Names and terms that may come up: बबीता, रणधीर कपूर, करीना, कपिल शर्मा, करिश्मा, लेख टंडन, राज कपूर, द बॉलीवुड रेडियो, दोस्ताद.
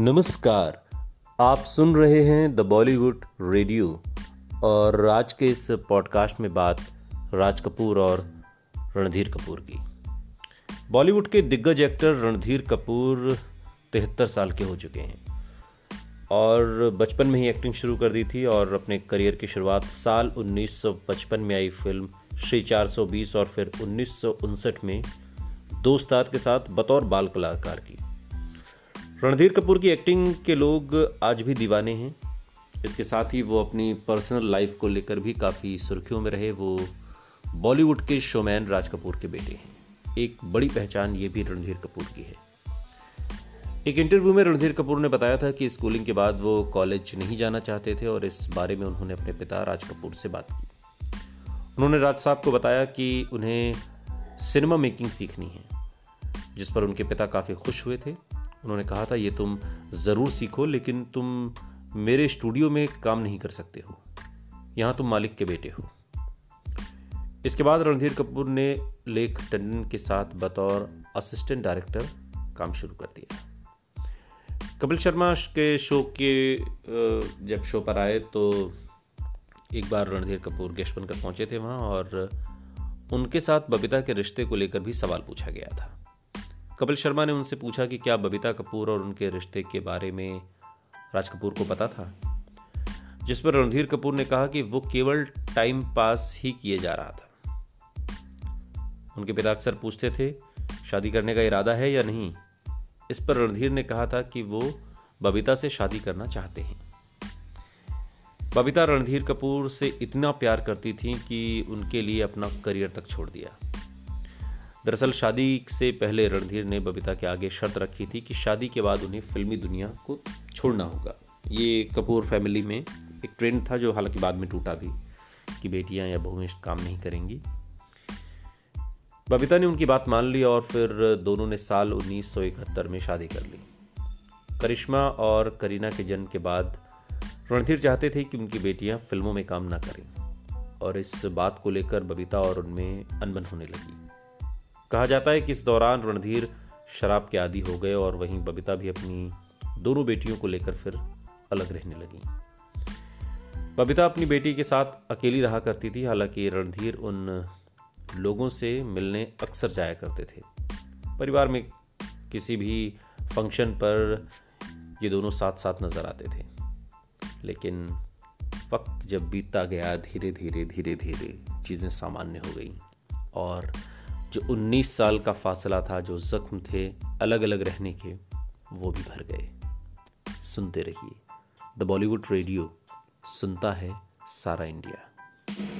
नमस्कार, आप सुन रहे हैं द बॉलीवुड रेडियो और आज के इस पॉडकास्ट में बात राज कपूर और रणधीर कपूर की। बॉलीवुड के दिग्गज एक्टर रणधीर कपूर 73 साल के हो चुके हैं और बचपन में ही एक्टिंग शुरू कर दी थी और अपने करियर की शुरुआत साल 1955 में आई फिल्म श्री 420 और फिर 1959 में दोस्ताद के साथ बतौर बाल कलाकार की। रणधीर कपूर की एक्टिंग के लोग आज भी दीवाने हैं। इसके साथ ही वो अपनी पर्सनल लाइफ को लेकर भी काफ़ी सुर्खियों में रहे। वो बॉलीवुड के शोमैन राज कपूर के बेटे हैं। एक बड़ी पहचान ये भी रणधीर कपूर की है। एक इंटरव्यू में रणधीर कपूर ने बताया था कि स्कूलिंग के बाद वो कॉलेज नहीं जाना चाहते थे और इस बारे में उन्होंने अपने पिता राज कपूर से बात की। उन्होंने राज साहब को बताया कि उन्हें सिनेमा मेकिंग सीखनी है, जिस पर उनके पिता काफ़ी खुश हुए थे। उन्होंने कहा था, ये तुम ज़रूर सीखो, लेकिन तुम मेरे स्टूडियो में काम नहीं कर सकते हो, यहाँ तुम मालिक के बेटे हो। इसके बाद रणधीर कपूर ने लेख टंडन के साथ बतौर असिस्टेंट डायरेक्टर काम शुरू कर दिया। कपिल शर्मा के शो के जब शो पर आए तो एक बार रणधीर कपूर गेस्ट बनकर पहुँचे थे वहाँ और उनके साथ बबीता के रिश्ते को लेकर भी सवाल पूछा गया था। कपिल शर्मा ने उनसे पूछा कि क्या बबीता कपूर और उनके रिश्ते के बारे में राज कपूर को पता था, जिस पर रणधीर कपूर ने कहा कि वो केवल टाइम पास ही किए जा रहा था। उनके पिता अक्सर पूछते थे, शादी करने का इरादा है या नहीं। इस पर रणधीर ने कहा था कि वो बबीता से शादी करना चाहते हैं। बबीता रणधीर कपूर से इतना प्यार करती थी कि उनके लिए अपना करियर तक छोड़ दिया। दरअसल शादी से पहले रणधीर ने बबीता के आगे शर्त रखी थी कि शादी के बाद उन्हें फिल्मी दुनिया को छोड़ना होगा। ये कपूर फैमिली में एक ट्रेंड था, जो हालांकि बाद में टूटा भी, कि बेटियां या बहुएं काम नहीं करेंगी। बबीता ने उनकी बात मान ली और फिर दोनों ने साल 1971 में शादी कर ली। करिश्मा और करीना के जन्म के बाद रणधीर चाहते थे कि उनकी बेटियाँ फिल्मों में काम ना करें और इस बात को लेकर बबीता और उनमें अनबन होने लगी। कहा जाता है कि इस दौरान रणधीर शराब के आदी हो गए और वहीं बबीता भी अपनी दोनों बेटियों को लेकर फिर अलग रहने लगी। बबीता अपनी बेटी के साथ अकेली रहा करती थी, हालांकि रणधीर उन लोगों से मिलने अक्सर जाया करते थे। परिवार में किसी भी फंक्शन पर ये दोनों साथ साथ नजर आते थे, लेकिन वक्त जब बीतता गया धीरे धीरे चीज़ें सामान्य हो गई और जो 19 साल का फासला था, जो जख्म थे अलग अलग रहने के, वो भी भर गए। सुनते रहिए द बॉलीवुड रेडियो, सुनता है सारा इंडिया।